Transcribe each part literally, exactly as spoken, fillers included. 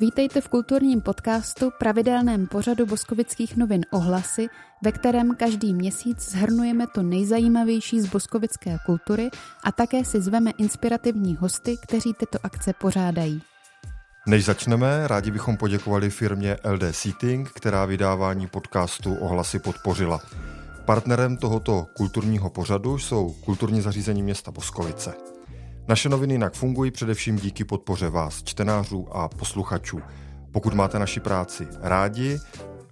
Vítejte v kulturním podcastu, pravidelném pořadu Boskovických novin Ohlasy, ve kterém každý měsíc shrnujeme to nejzajímavější z boskovické kultury a také si zveme inspirativní hosty, kteří tyto akce pořádají. Než začneme, rádi bychom poděkovali firmě el dé Seating, která vydávání podcastu Ohlasy podpořila. Partnerem tohoto kulturního pořadu jsou kulturní zařízení města Boskovice. Naše noviny jinak fungují především díky podpoře vás, čtenářů a posluchačů. Pokud máte naši práci rádi,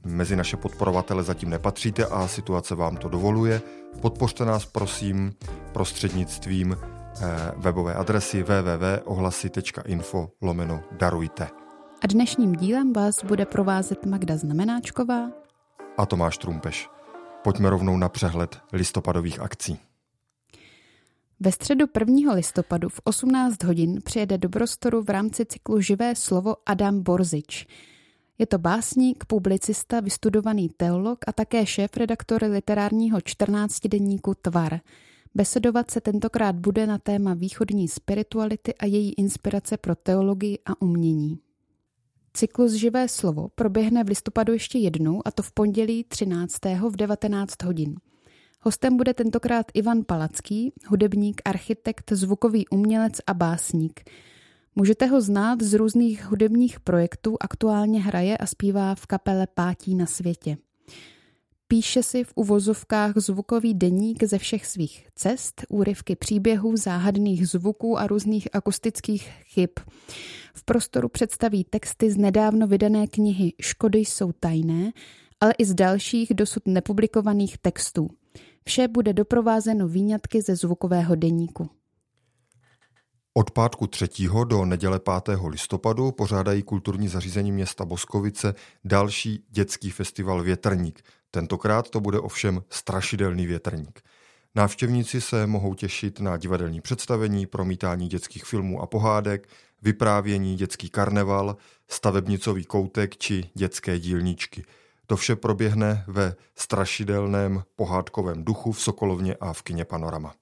mezi naše podporovatele zatím nepatříte a situace vám to dovoluje, podpořte nás prosím prostřednictvím webové adresy w w w tečka ohlasy tečka info lomeno darujte. A dnešním dílem vás bude provázet Magda Znamenáčková a Tomáš Trumpeš. Pojďme rovnou na přehled listopadových akcí. Ve středu prvního listopadu v osmnáct hodin přijede do prostoru v rámci cyklu Živé slovo Adam Borzič. Je to básník, publicista, vystudovaný teolog a také šéf-redaktor literárního čtrnáctidenníku Tvar. Besedovat se tentokrát bude na téma východní spirituality a její inspirace pro teologii a umění. Cyklus Živé slovo proběhne v listopadu ještě jednou, a to v pondělí třináctého v devatenáct hodin. Hostem bude tentokrát Ivan Palacký, hudebník, architekt, zvukový umělec a básník. Můžete ho znát z různých hudebních projektů, aktuálně hraje a zpívá v kapele Pátí na světě. Píše si v uvozovkách zvukový deník ze všech svých cest, úryvky příběhů, záhadných zvuků a různých akustických chyb. V prostoru představí texty z nedávno vydané knihy Škody jsou tajné, ale i z dalších dosud nepublikovaných textů. Vše bude doprovázeno výňatky ze zvukového deníku. Od pátku třetího do neděle pátého listopadu pořádají kulturní zařízení města Boskovice další dětský festival Větrník. Tentokrát to bude ovšem strašidelný větrník. Návštěvníci se mohou těšit na divadelní představení, promítání dětských filmů a pohádek, vyprávění, dětský karneval, stavebnicový koutek či dětské dílničky. To vše proběhne ve strašidelném pohádkovém duchu v Sokolovně a v kině Panorama.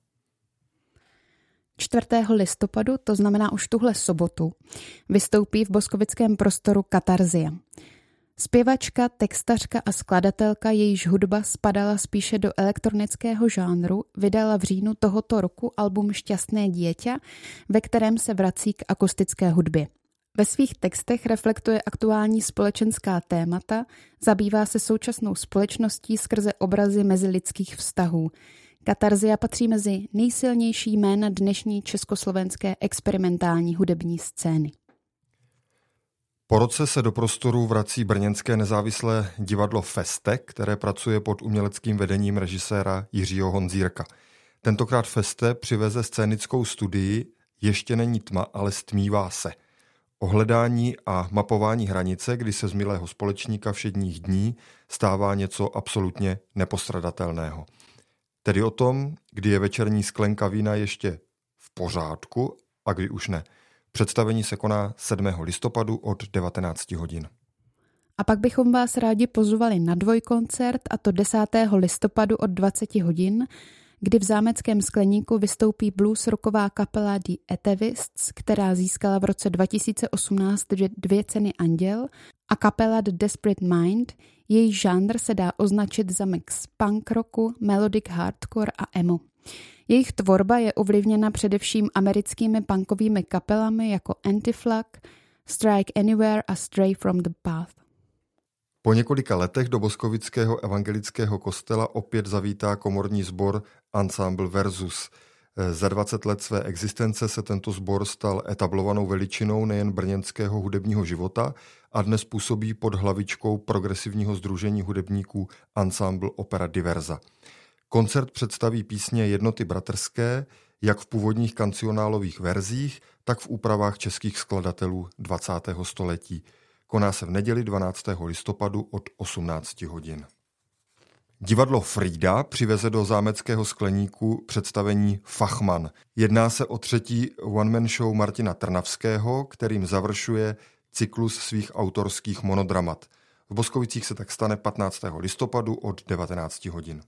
čtvrtého listopadu, to znamená už tuhle sobotu, vystoupí v boskovickém prostoru Katarzia. Zpěvačka, textařka a skladatelka, jejíž hudba spadala spíše do elektronického žánru, vydala v říjnu tohoto roku album Šťastné dítě, ve kterém se vrací k akustické hudbě. Ve svých textech reflektuje aktuální společenská témata, zabývá se současnou společností skrze obrazy mezilidských vztahů. Katarzia patří mezi nejsilnější jména dnešní československé experimentální hudební scény. Po roce se do prostoru vrací brněnské nezávislé divadlo Feste, které pracuje pod uměleckým vedením režiséra Jiřího Honzírka. Tentokrát Feste přiveze scénickou studii Ještě není tma, ale stmívá se. O hledání a mapování hranice, kdy se z milého společníka všedních dní stává něco absolutně nepostradatelného. Tedy o tom, kdy je večerní sklenka vína ještě v pořádku a kdy už ne. Představení se koná sedmého listopadu od devatenácti hodin. A pak bychom vás rádi pozvali na dvojkoncert, a to desátého listopadu od dvaceti hodin, kdy v zámeckém skleníku vystoupí blues rocková kapela The Atevists, která získala v roce dva tisíce osmnáct dvě ceny Anděl, a kapela The Desperate Mind, její žánr se dá označit za mix punk rocku, melodic hardcore a emo. Jejich tvorba je ovlivněna především americkými punkovými kapelami jako Anti-Flag, Strike Anywhere a Stray from the Path. Po několika letech do boskovického evangelického kostela opět zavítá komorní sbor Ensemble Versus. Za dvacet let své existence se tento sbor stal etablovanou veličinou nejen brněnského hudebního života a dnes působí pod hlavičkou progresivního sdružení hudebníků Ensemble Opera Diversa. Koncert představí písně Jednoty bratrské, jak v původních kancionálových verzích, tak v úpravách českých skladatelů dvacátého století. Koná se v neděli dvanáctého listopadu od osmnácti hodin. Divadlo Frida přiveze do zámeckého skleníku představení Fachman. Jedná se o třetí one-man show Martina Trnavského, kterým završuje cyklus svých autorských monodramat. V Boskovicích se tak stane patnáctého listopadu od devatenácti hodin.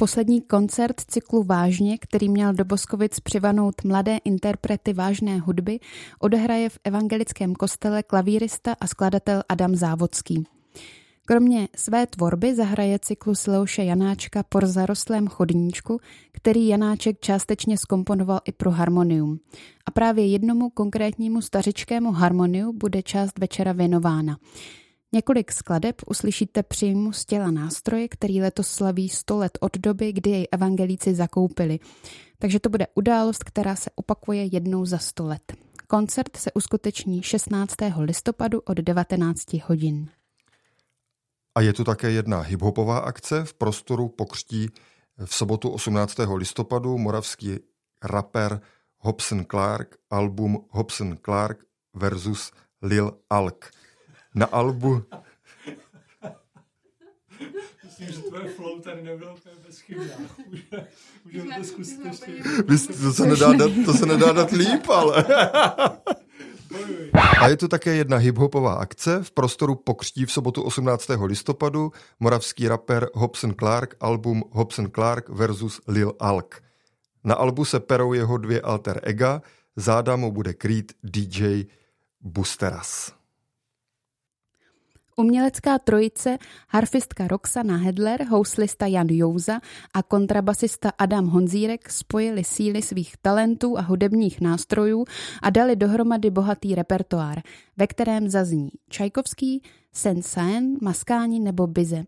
Poslední koncert cyklu Vážně, který měl do Boskovic přivanout mladé interprety vážné hudby, odehraje v evangelickém kostele klavírista a skladatel Adam Závodský. Kromě své tvorby zahraje cyklus Leoše Janáčka Po zarostlém chodníčku, který Janáček částečně zkomponoval i pro harmonium. A právě jednomu konkrétnímu stařičkému harmoniu bude část večera věnována. Několik skladeb uslyšíte přímo z těla nástroje, který letos slaví sto let od doby, kdy jej evangelíci zakoupili. Takže to bude událost, která se opakuje jednou za sto let. Koncert se uskuteční šestnáctého listopadu od devatenácti hodin. A je tu také jedna hiphopová akce v prostoru Pokřtí. V sobotu osmnáctého listopadu moravský rapper Hobson Clark, album Hobson Clark versus Lil Alk. Na albu... Myslím, že tvoje flow tady nebylo bez chybná. Můžeme to zkusit ještě. To se nedá dát, to se nedá dát líp, ale... A je tu také jedna hiphopová akce v prostoru Pokřtí v sobotu osmnáctého listopadu, moravský rapper Hobson Clark, album Hobson Clark versus Lil Alk. Na albu se perou jeho dvě alter ega, záda mu bude krýt D J Busteras. Umělecká trojice, harfistka Roxana Hedler, houslista Jan Jouza a kontrabasista Adam Honzírek spojili síly svých talentů a hudebních nástrojů a dali dohromady bohatý repertoár, ve kterém zazní Čajkovský, Saint-Saëns, Maskáni nebo Bize.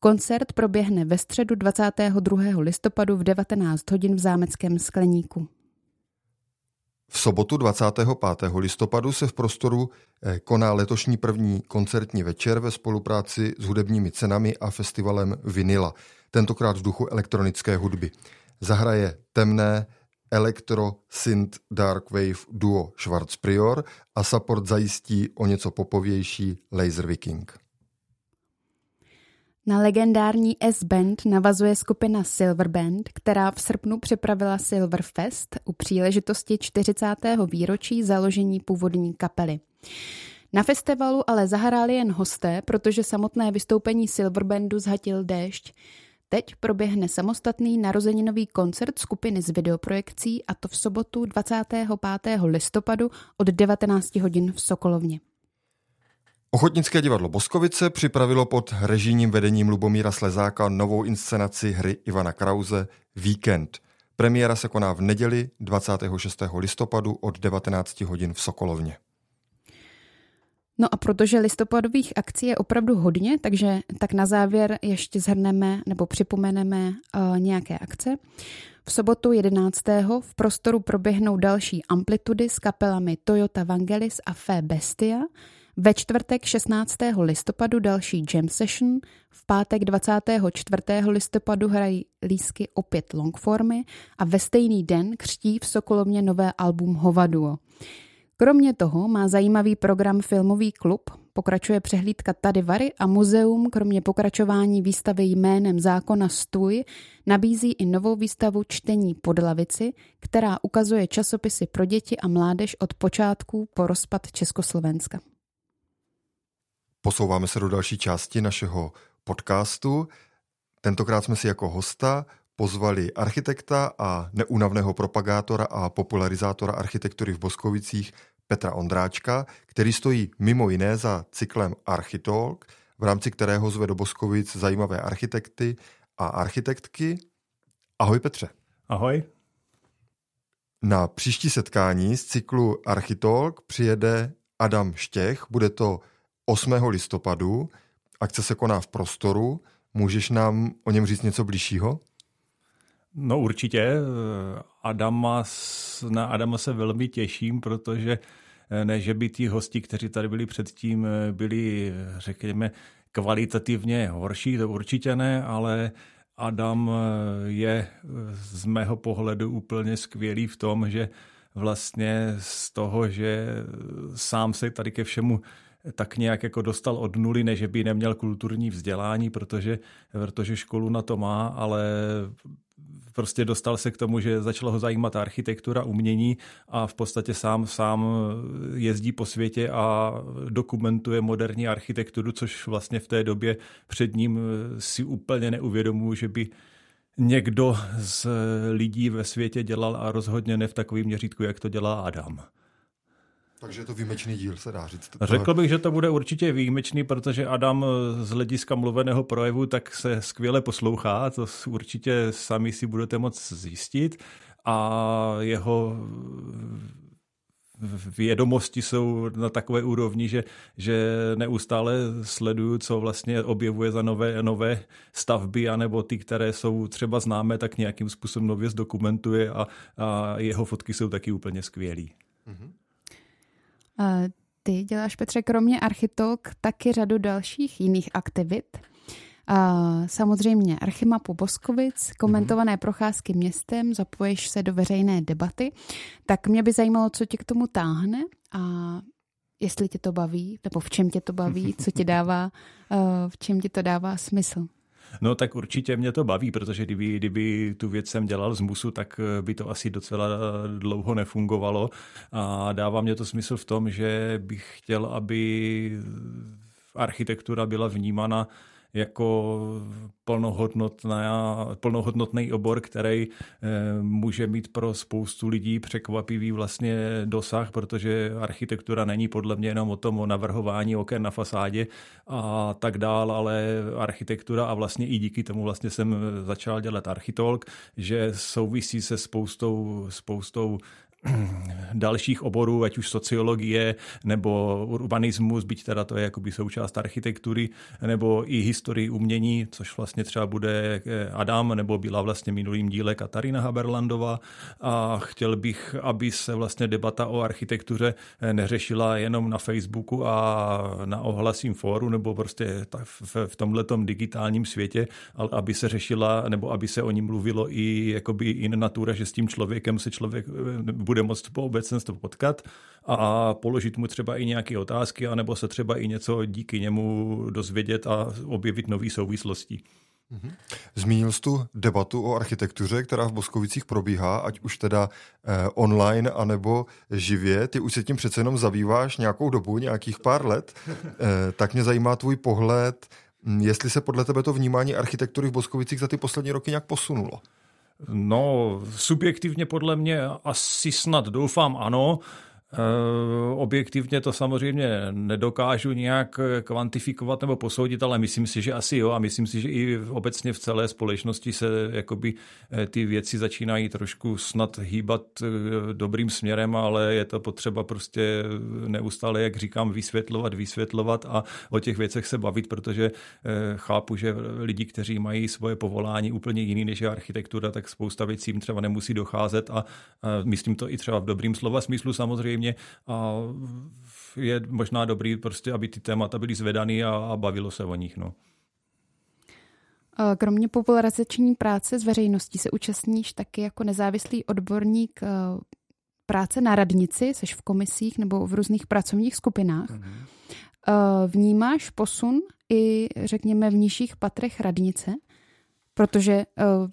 Koncert proběhne ve středu dvacátého druhého listopadu v devatenáct hodin v Zámeckém Skleníku. V sobotu dvacátého pátého listopadu se v prostoru koná letošní první koncertní večer ve spolupráci s hudebními cenami a festivalem Vinyla, tentokrát v duchu elektronické hudby. Zahraje temné elektro synth dark wave duo Schwarzprior a support zajistí o něco popovější Laser Viking. Na legendární S-band navazuje skupina Silver Band, která v srpnu připravila Silver Fest u příležitosti čtyřicátého výročí založení původní kapely. Na festivalu ale zahráli jen hosté, protože samotné vystoupení Silver Bandu zhatil déšť. Teď proběhne samostatný narozeninový koncert skupiny s videoprojekcí, a to v sobotu dvacátého pátého listopadu od devatenácti hodin v Sokolovně. Ochotnické divadlo Boskovice připravilo pod režijním vedením Lubomíra Slezáka novou inscenaci hry Ivana Krause Víkend. Premiéra se koná v neděli dvacátého šestého listopadu od devatenácti hodin v Sokolovně. No a protože listopadových akcí je opravdu hodně, takže tak na závěr ještě zhrneme nebo připomeneme uh, nějaké akce. V sobotu jedenáctého v prostoru proběhnou další amplitudy s kapelami Toyota Vangelis a Fé Bestia. Ve čtvrtek šestnáctého listopadu další jam session, v pátek dvacátého čtvrtého listopadu hrají Lísky opět longformy a ve stejný den křtí v Sokolovně nové album Hovaduo. Kromě toho má zajímavý program Filmový klub, pokračuje přehlídka Tady Vary a muzeum kromě pokračování výstavy Jménem zákona Stůj nabízí i novou výstavu Čtení pod lavici, která ukazuje časopisy pro děti a mládež od počátku po rozpad Československa. Posouváme se do další části našeho podcastu. Tentokrát jsme si jako hosta pozvali architekta a neúnavného propagátora a popularizátora architektury v Boskovicích Petra Ondráčka, který stojí mimo jiné za cyklem Architalk, v rámci kterého zve do Boskovic zajímavé architekty a architektky. Ahoj Petře. Ahoj. Na příští setkání z cyklu Architalk přijede Adam Štěch, bude to osmého listopadu, akce se koná v prostoru. Můžeš nám o něm říct něco bližšího? No určitě. Adama, na Adama se velmi těším, protože ne, že by ti hosti, kteří tady byli předtím, byli, řekněme, kvalitativně horší, to určitě ne, ale Adam je z mého pohledu úplně skvělý v tom, že vlastně z toho, že sám se tady ke všemu tak nějak jako dostal od nuly, než by neměl kulturní vzdělání, protože, protože školu na to má, ale prostě dostal se k tomu, že začala ho zajímat architektura, umění a v podstatě sám, sám jezdí po světě a dokumentuje moderní architekturu, což vlastně v té době před ním si úplně neuvědomuji, že by někdo z lidí ve světě dělal a rozhodně ne v takovém měřítku, jak to dělá Adam. Takže je to výjimečný díl, se dá říct. Řekl bych, že to bude určitě výjimečný, protože Adam z hlediska mluveného projevu tak se skvěle poslouchá, to určitě sami si budete moc zjistit a jeho vědomosti jsou na takové úrovni, že, že neustále sleduju, co vlastně objevuje za nové, nové stavby, anebo ty, které jsou třeba známé, tak nějakým způsobem nově zdokumentuje a, a jeho fotky jsou taky úplně skvělý. Mhm. Ty děláš, Petře, kromě Architalk taky řadu dalších jiných aktivit. Samozřejmě Archimapu Boskovic, komentované procházky městem, zapoješ se do veřejné debaty. Tak mě by zajímalo, co tě k tomu táhne a jestli tě to baví, nebo v čem tě to baví, co tě dává, v čem ti to dává smysl. No tak určitě mě to baví, protože kdyby, kdyby tu věc jsem dělal z musu, tak by to asi docela dlouho nefungovalo a dává mě to smysl v tom, že bych chtěl, aby architektura byla vnímána jako plnohodnotná, plnohodnotný obor, který může mít pro spoustu lidí překvapivý vlastně dosah, protože architektura není podle mě jenom o tom o navrhování oken na fasádě a tak dál, ale architektura a vlastně i díky tomu vlastně jsem začal dělat Architalk, že souvisí se spoustou, spoustou dalších oborů, ať už sociologie nebo urbanismus, byť teda to je jakoby součást architektury, nebo i historii umění, což vlastně třeba bude Adam, nebo byla vlastně minulým díle Katarina Haberlandová. A chtěl bych, aby se vlastně debata o architektuře neřešila jenom na Facebooku a na Ohlasím fóru, nebo prostě v tomhletom digitálním světě, ale aby se řešila, nebo aby se o ní mluvilo i jakoby in natura, že s tím člověkem se člověk bude moct po obecenstvu potkat a položit mu třeba i nějaké otázky, anebo se třeba i něco díky němu dozvědět a objevit nové souvislosti. Zmínil jsi tu debatu o architektuře, která v Boskovicích probíhá, ať už teda eh, online, anebo živě. Ty už se tím přece jenom zabýváš nějakou dobu, nějakých pár let. Eh, tak mě zajímá tvůj pohled, jestli se podle tebe to vnímání architektury v Boskovicích za ty poslední roky nějak posunulo. No, subjektivně podle mě asi snad doufám ano. Objektivně to samozřejmě nedokážu nějak kvantifikovat nebo posoudit, ale myslím si, že asi jo a myslím si, že i obecně v celé společnosti se jakoby ty věci začínají trošku snad hýbat dobrým směrem, ale je to potřeba prostě neustále, jak říkám, vysvětlovat, vysvětlovat a o těch věcech se bavit, protože chápu, že lidi, kteří mají svoje povolání úplně jiný než je architektura, tak spousta věcí jim třeba nemusí docházet a myslím to i třeba v dobrým slova smyslu samozřejmě, a je možná dobrý prostě, aby ty témata byly zvedaný a, a bavilo se o nich. No. Kromě popularizační práce s veřejností se účastníš taky jako nezávislý odborník práce na radnici, seš v komisích nebo v různých pracovních skupinách. Mhm. Vnímáš posun i řekněme v nižších patrech radnice? Protože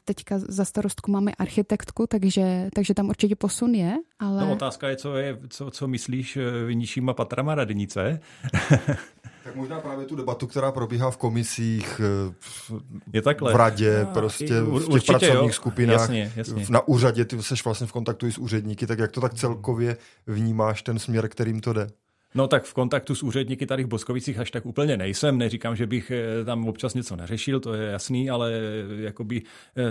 teďka za starostku máme architektku, takže, takže tam určitě posun je, ale... No, otázka je, co, je, co, co myslíš nižšíma patrama radnice? Tak možná právě tu debatu, která probíhá v komisích, je v radě, prostě v těch určitě, pracovních jo. skupinách, jasně, jasně. Na úřadě, ty seš vlastně v kontaktu i s úředníky, tak jak to tak celkově vnímáš ten směr, kterým to jde? No tak v kontaktu s úředníky tady v Boskovicích až tak úplně nejsem, neříkám, že bych tam občas něco neřešil, to je jasný, ale jakoby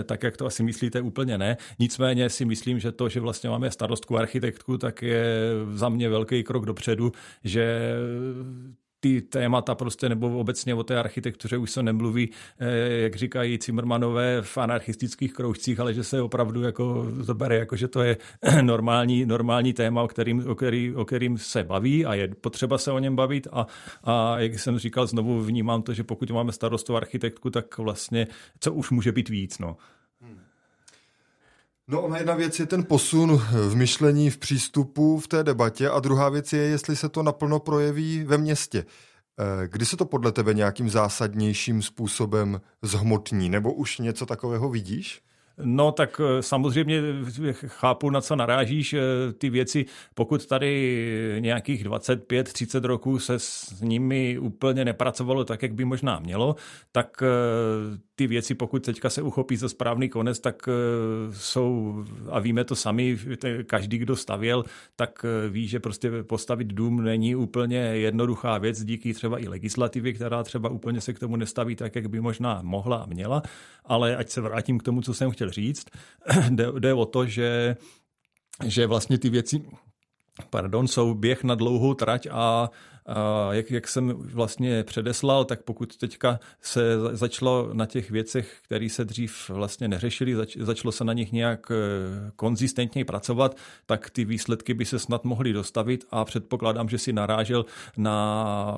tak, jak to asi myslíte, úplně ne. Nicméně si myslím, že to, že vlastně máme starostku architektku, tak je za mě velký krok dopředu, že... ty témata prostě nebo obecně o té architektuře už se nemluví, jak říkají Cimrmanové v anarchistických kroužcích, ale že se opravdu jako to bere, jako že to je normální, normální téma, o kterým, o, který, o kterým se baví a je potřeba se o něm bavit a, a jak jsem říkal, znovu vnímám to, že pokud máme starostu architektku, tak vlastně co už může být víc, no. No ona jedna věc je ten posun v myšlení, v přístupu, v té debatě a druhá věc je, jestli se to naplno projeví ve městě. Kdy se to podle tebe nějakým zásadnějším způsobem zhmotní nebo už něco takového vidíš? No tak samozřejmě chápu, na co narážíš ty věci. Pokud tady nějakých dvacet pět třicet roků se s nimi úplně nepracovalo tak, jak by možná mělo, tak ty věci, pokud teďka se uchopí za správný konec, tak jsou, a víme to sami, každý, kdo stavěl, tak ví, že prostě postavit dům není úplně jednoduchá věc, díky třeba i legislativě, která třeba úplně se k tomu nestaví tak, jak by možná mohla a měla, ale ať se vrátím k tomu, co jsem chtěl říct, jde, jde o to, že, že vlastně ty věci pardon, jsou běh na dlouhou trať a A jak, jak jsem vlastně předeslal, tak pokud teďka se začalo na těch věcech, které se dřív vlastně neřešily, zač, začalo se na nich nějak konzistentněji pracovat, tak ty výsledky by se snad mohly dostavit a předpokládám, že si narážel na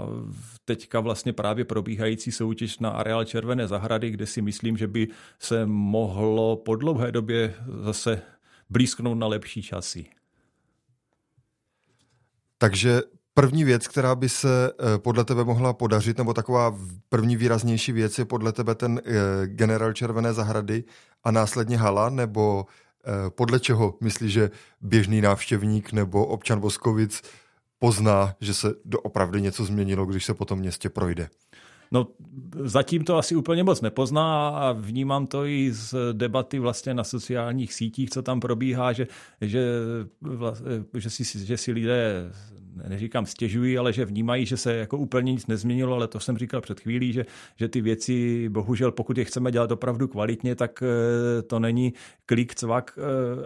teďka vlastně právě probíhající soutěž na areál Červené zahrady, kde si myslím, že by se mohlo po dlouhé době zase blízknout na lepší časy. Takže první věc, která by se podle tebe mohla podařit, nebo taková první výraznější věc je podle tebe ten generál Červené zahrady a následně hala, nebo podle čeho myslíš, že běžný návštěvník nebo občan Voskovic pozná, že se doopravdy něco změnilo, když se po tom městě projde? No zatím to asi úplně moc nepozná a vnímám to i z debaty vlastně na sociálních sítích, co tam probíhá, že, že, že, si, že si lidé, neříkám stěžují, ale že vnímají, že se jako úplně nic nezměnilo, ale to jsem říkal před chvílí, že, že ty věci, bohužel pokud je chceme dělat opravdu kvalitně, tak to není klik, cvak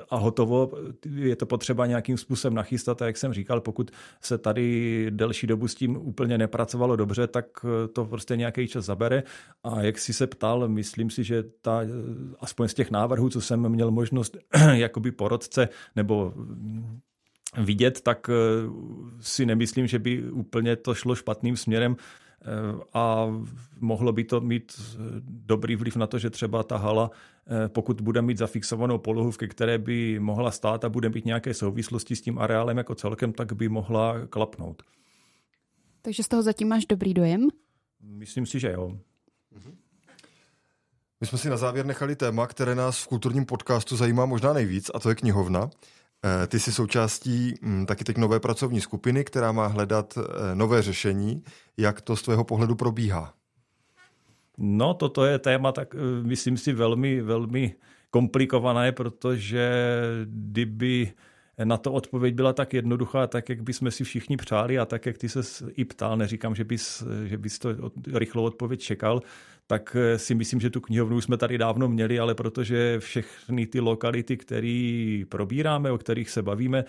a hotovo, je to potřeba nějakým způsobem nachystat a jak jsem říkal, pokud se tady delší dobu s tím úplně nepracovalo dobře, tak to prostě nějaký čas zabere a jak si se ptal, myslím si, že ta, aspoň z těch návrhů, co jsem měl možnost jakoby porodce nebo vidět, tak si nemyslím, že by úplně to šlo špatným směrem a mohlo by to mít dobrý vliv na to, že třeba ta hala, pokud bude mít zafixovanou polohu, ke které by mohla stát a bude mít nějaké souvislosti s tím areálem jako celkem, tak by mohla klapnout. Takže z toho zatím máš dobrý dojem? Myslím si, že jo. My jsme si na závěr nechali téma, které nás v kulturním podcastu zajímá možná nejvíc, a to je knihovna. Ty jsi součástí taky teď nové pracovní skupiny, která má hledat nové řešení. Jak to z tvého pohledu probíhá? No, toto je téma, tak myslím si, velmi, velmi komplikované, protože kdyby na to odpověď byla tak jednoduchá, tak jak bychom si všichni přáli a tak, jak ty ses i ptal, neříkám, že bys, že bys to rychlou odpověď čekal, tak si myslím, že tu knihovnu jsme tady dávno měli, ale protože všechny ty lokality, které probíráme, o kterých se bavíme,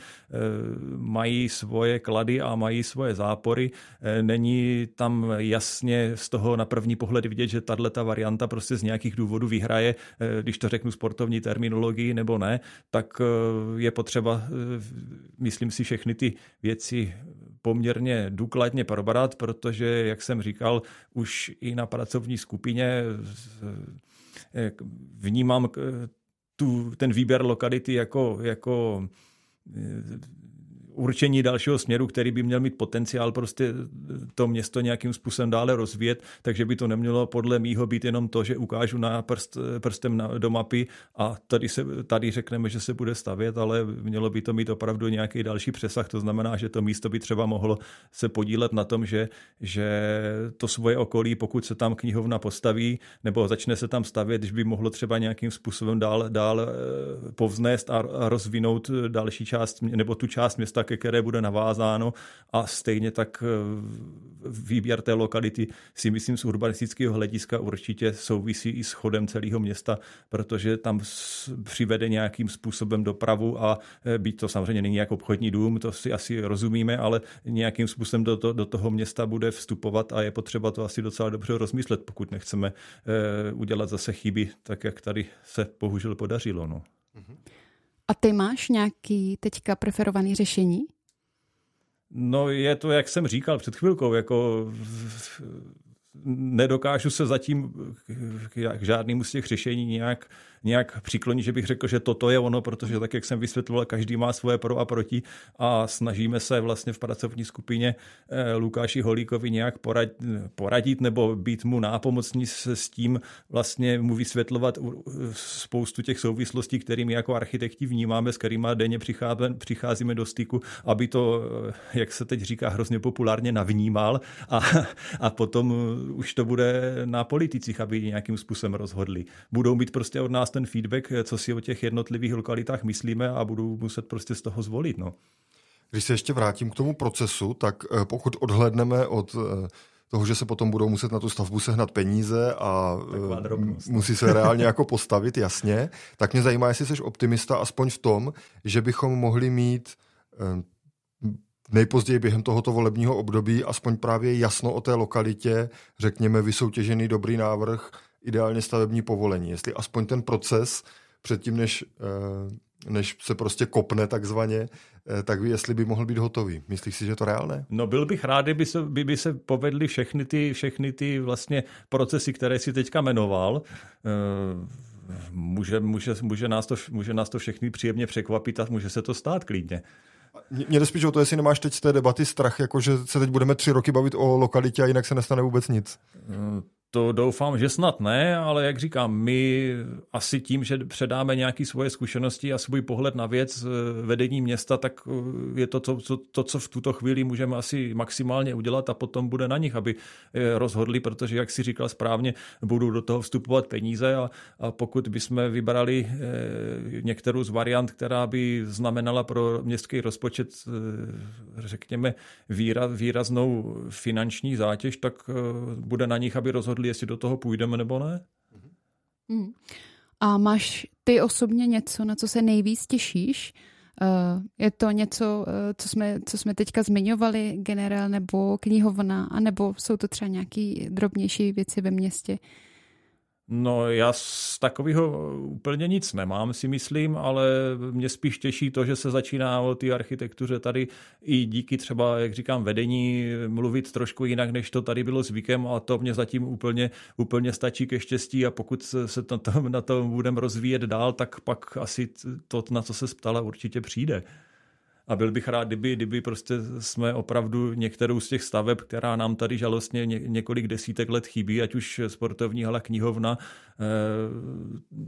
mají svoje klady a mají svoje zápory. Není tam jasně z toho na první pohled vidět, že tato varianta prostě z nějakých důvodů vyhraje, když to řeknu sportovní terminologii nebo ne, tak je potřeba, myslím si, všechny ty věci poměrně důkladně probrat, protože, jak jsem říkal, už i na pracovní skupině vnímám tu, ten výběr lokality jako, jako určení dalšího směru, který by měl mít potenciál prostě to město nějakým způsobem dále rozvíjet, takže by to nemělo podle mýho být jenom to, že ukážu na prst, prstem na, do mapy a tady, se, tady řekneme, že se bude stavět, ale mělo by to mít opravdu nějaký další přesah, to znamená, že to místo by třeba mohlo se podílet na tom, že, že to svoje okolí, pokud se tam knihovna postaví nebo začne se tam stavět, že by mohlo třeba nějakým způsobem dál, dál povznést a rozvinout další část nebo tu část města, které bude navázáno a stejně tak výběr té lokality si myslím z urbanistického hlediska určitě souvisí i s chodem celého města, protože tam přivede nějakým způsobem dopravu a byť to samozřejmě není jako obchodní dům, to si asi rozumíme, ale nějakým způsobem do, to, do toho města bude vstupovat a je potřeba to asi docela dobře rozmyslet, pokud nechceme eh, udělat zase chyby, tak jak tady se bohužel podařilo. No. Mm-hmm. A ty máš nějaký teďka preferovaný řešení? No je to, jak jsem říkal před chvilkou, jako nedokážu se zatím k žádnému z těch řešení nějak nějak přiklonit, že bych řekl, že toto je ono, protože tak, jak jsem vysvětloval, každý má svoje pro a proti a snažíme se vlastně v pracovní skupině Lukáši Holíkovi nějak poradit nebo být mu nápomocní s tím, vlastně mu vysvětlovat spoustu těch souvislostí, kterými jako architekti vnímáme, s kterými denně přicházíme do styku, aby to, jak se teď říká, hrozně populárně navnímal a, a potom už to bude na politicích, aby nějakým způsobem rozhodli. Budou mít prostě od nás ten feedback, co si o těch jednotlivých lokalitách myslíme a budou muset prostě z toho zvolit. No. Když se ještě vrátím k tomu procesu, tak pokud odhlédneme od toho, že se potom budou muset na tu stavbu sehnat peníze a musí se reálně jako postavit, jasně, tak mě zajímá, jestli jsi optimista aspoň v tom, že bychom mohli mít nejpozději během tohoto volebního období aspoň právě jasno o té lokalitě, řekněme vysoutěžený dobrý návrh, ideálně stavební povolení. Jestli aspoň ten proces předtím, než, než se prostě kopne takzvaně, tak jestli by mohl být hotový. Myslíš si, že je to reálné? No byl bych rád, kdyby se, by se povedly všechny ty, všechny ty vlastně procesy, které si teďka jmenoval. Může, může, může, nás to, může nás to všechny příjemně překvapit a může se to stát klidně. Mě jde spíš o to, jestli nemáš teď z té debaty strach, jako že se teď budeme tři roky bavit o lokalitě a jinak se nestane vůbec nic. To doufám, že snad ne, ale jak říkám, my asi tím, že předáme nějaké svoje zkušenosti a svůj pohled na věc vedení města, tak je to, to, to, co v tuto chvíli můžeme asi maximálně udělat a potom bude na nich, aby rozhodli, protože, jak si říkal správně, budou do toho vstupovat peníze a, a pokud bychom vybrali některou z variant, která by znamenala pro městský rozpočet, řekněme, výraznou finanční zátěž, tak bude na nich, aby rozhodli, jestli do toho půjdeme nebo ne. Hmm. A máš ty osobně něco, na co se nejvíc těšíš? Uh, je to něco, uh, co jsme, co jsme teďka zmiňovali, generál nebo knihovna, anebo jsou to třeba nějaké drobnější věci ve městě? No já z takového úplně nic nemám, si myslím, ale mě spíš těší to, že se začíná o té architektuře tady i díky třeba, jak říkám, vedení mluvit trošku jinak, než to tady bylo zvykem a to mě zatím úplně, úplně stačí ke štěstí a pokud se na tom, na tom budeme rozvíjet dál, tak pak asi to, na co se ptala, určitě přijde. A byl bych rád, kdyby, kdyby prostě jsme opravdu některou z těch staveb, která nám tady žalostně několik desítek let chybí, ať už sportovní hala, knihovna,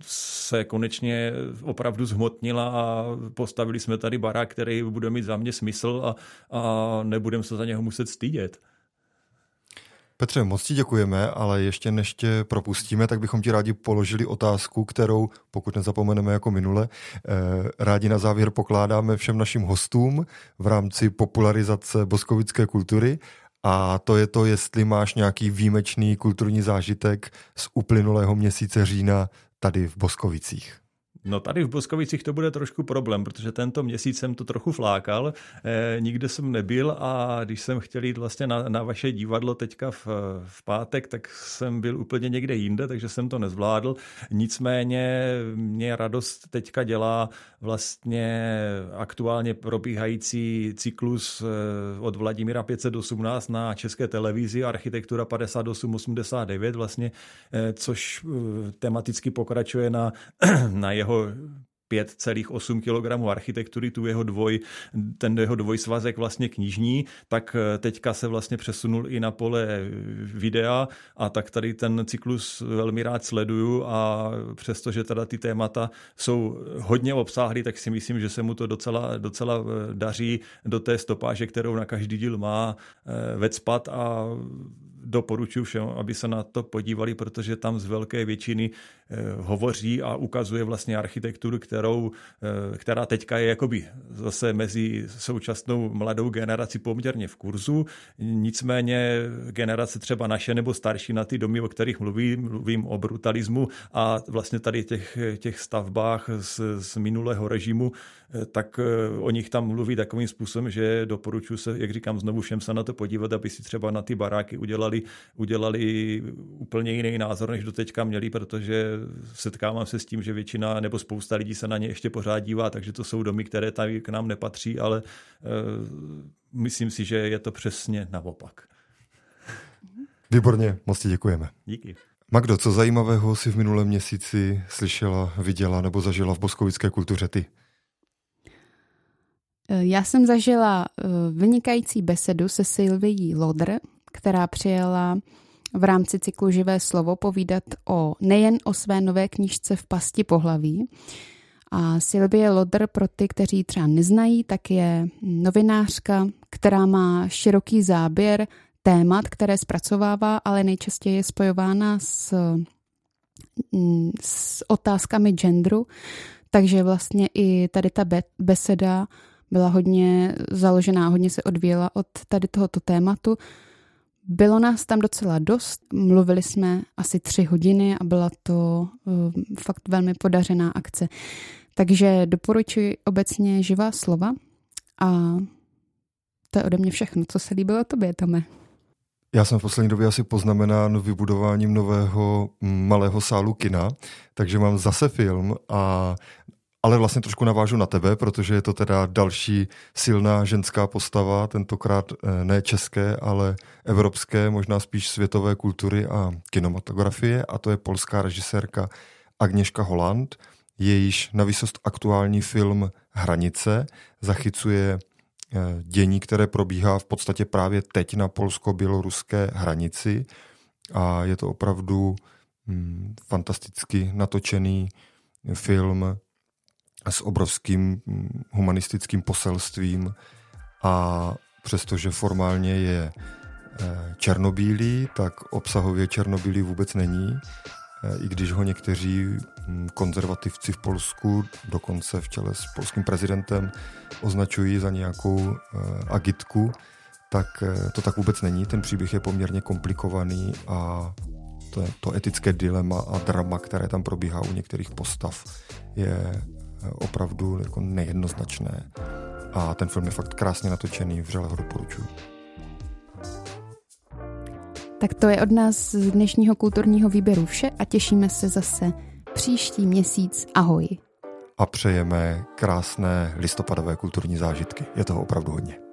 se konečně opravdu zhmotnila a postavili jsme tady barák, který bude mít za mě smysl a, a nebudeme se za něho muset stydět. Petře, moc ti děkujeme, ale ještě než tě propustíme, tak bychom ti rádi položili otázku, kterou, pokud nezapomeneme jako minule, rádi na závěr pokládáme všem našim hostům v rámci popularizace boskovické kultury a to je to, jestli máš nějaký výjimečný kulturní zážitek z uplynulého měsíce října tady v Boskovicích. No tady v Boskovicích to bude trošku problém, protože tento měsíc jsem to trochu flákal, eh, nikde jsem nebyl a když jsem chtěl jít vlastně na, na vaše divadlo teďka v, v pátek, tak jsem byl úplně někde jinde, takže jsem to nezvládl. Nicméně mě radost teďka dělá vlastně aktuálně probíhající cyklus od Vladimíra pět set osmnáct na České televizi Architektura padesát osm osmdesát devět vlastně, eh, což eh, tematicky pokračuje na, na jeho pět celá osm kilogramů architektury, tu jeho dvoj, ten jeho dvojsvazek vlastně knižní, tak teďka se vlastně přesunul i na pole videa a tak tady ten cyklus velmi rád sleduju a přestože teda ty témata jsou hodně obsáhlý, tak si myslím, že se mu to docela, docela daří do té stopáže, kterou na každý díl má vecpat a doporučuji všem, aby se na to podívali, protože tam z velké většiny hovoří a ukazuje vlastně architekturu, kterou, která teďka je jakoby zase mezi současnou mladou generací poměrně v kurzu. Nicméně generace třeba naše nebo starší na ty domy, o kterých mluvím, mluvím o brutalismu a vlastně tady těch, těch stavbách z, z minulého režimu, tak o nich tam mluví takovým způsobem, že doporučuji se, jak říkám, znovu všem se na to podívat, aby si třeba na ty baráky udělali udělali úplně jiný názor, než doteďka měli, protože setkávám se s tím, že většina nebo spousta lidí se na ně ještě pořád dívá, takže to jsou domy, které tady k nám nepatří, ale uh, myslím si, že je to přesně naopak. Výborně, moc ti děkujeme. Díky. Magdo, co zajímavého si v minulém měsíci slyšela, viděla nebo zažila v boskovické kultuře ty? Já jsem zažila vynikající besedu se Sylvií Lodr, která přijela v rámci cyklu Živé slovo povídat o nejen o své nové knížce V pasti pohlaví. A Sylvie Lodr, pro ty, kteří třeba neznají, tak je novinářka, která má široký záběr témat, které zpracovává, ale nejčastěji je spojována s, s otázkami genderu. Takže vlastně i tady ta beseda byla hodně založená, hodně se odvíjela od tady tohoto tématu. Bylo nás tam docela dost, mluvili jsme asi tři hodiny a byla to fakt velmi podařená akce. Takže doporučuji obecně Živá slova a to je ode mě všechno. Co se líbilo tobě, Tome? Já jsem v poslední době asi poznamenán vybudováním nového malého sálu kina, takže mám zase film a... Ale vlastně trošku navážu na tebe, protože je to teda další silná ženská postava, tentokrát ne české, ale evropské, možná spíš světové kultury a kinematografie, a to je polská režisérka Agněška Holland. Jejíž navýsost aktuální film Hranice zachycuje dění, které probíhá v podstatě právě teď na polsko-běloruské hranici, a je to opravdu hmm, fantasticky natočený film s obrovským humanistickým poselstvím, a přestože formálně je černobílý, tak obsahově černobílý vůbec není, i když ho někteří konzervativci v Polsku, dokonce v čele s polským prezidentem, označují za nějakou agitku, tak to tak vůbec není. Ten příběh je poměrně komplikovaný a to, to etické dilema a drama, které tam probíhá u některých postav, je opravdu jako nejednoznačné, a ten film je fakt krásně natočený, vřele ho doporučuji. Tak to je od nás z dnešního kulturního výběru vše a těšíme se zase příští měsíc. Ahoj. A přejeme krásné listopadové kulturní zážitky. Je toho opravdu hodně.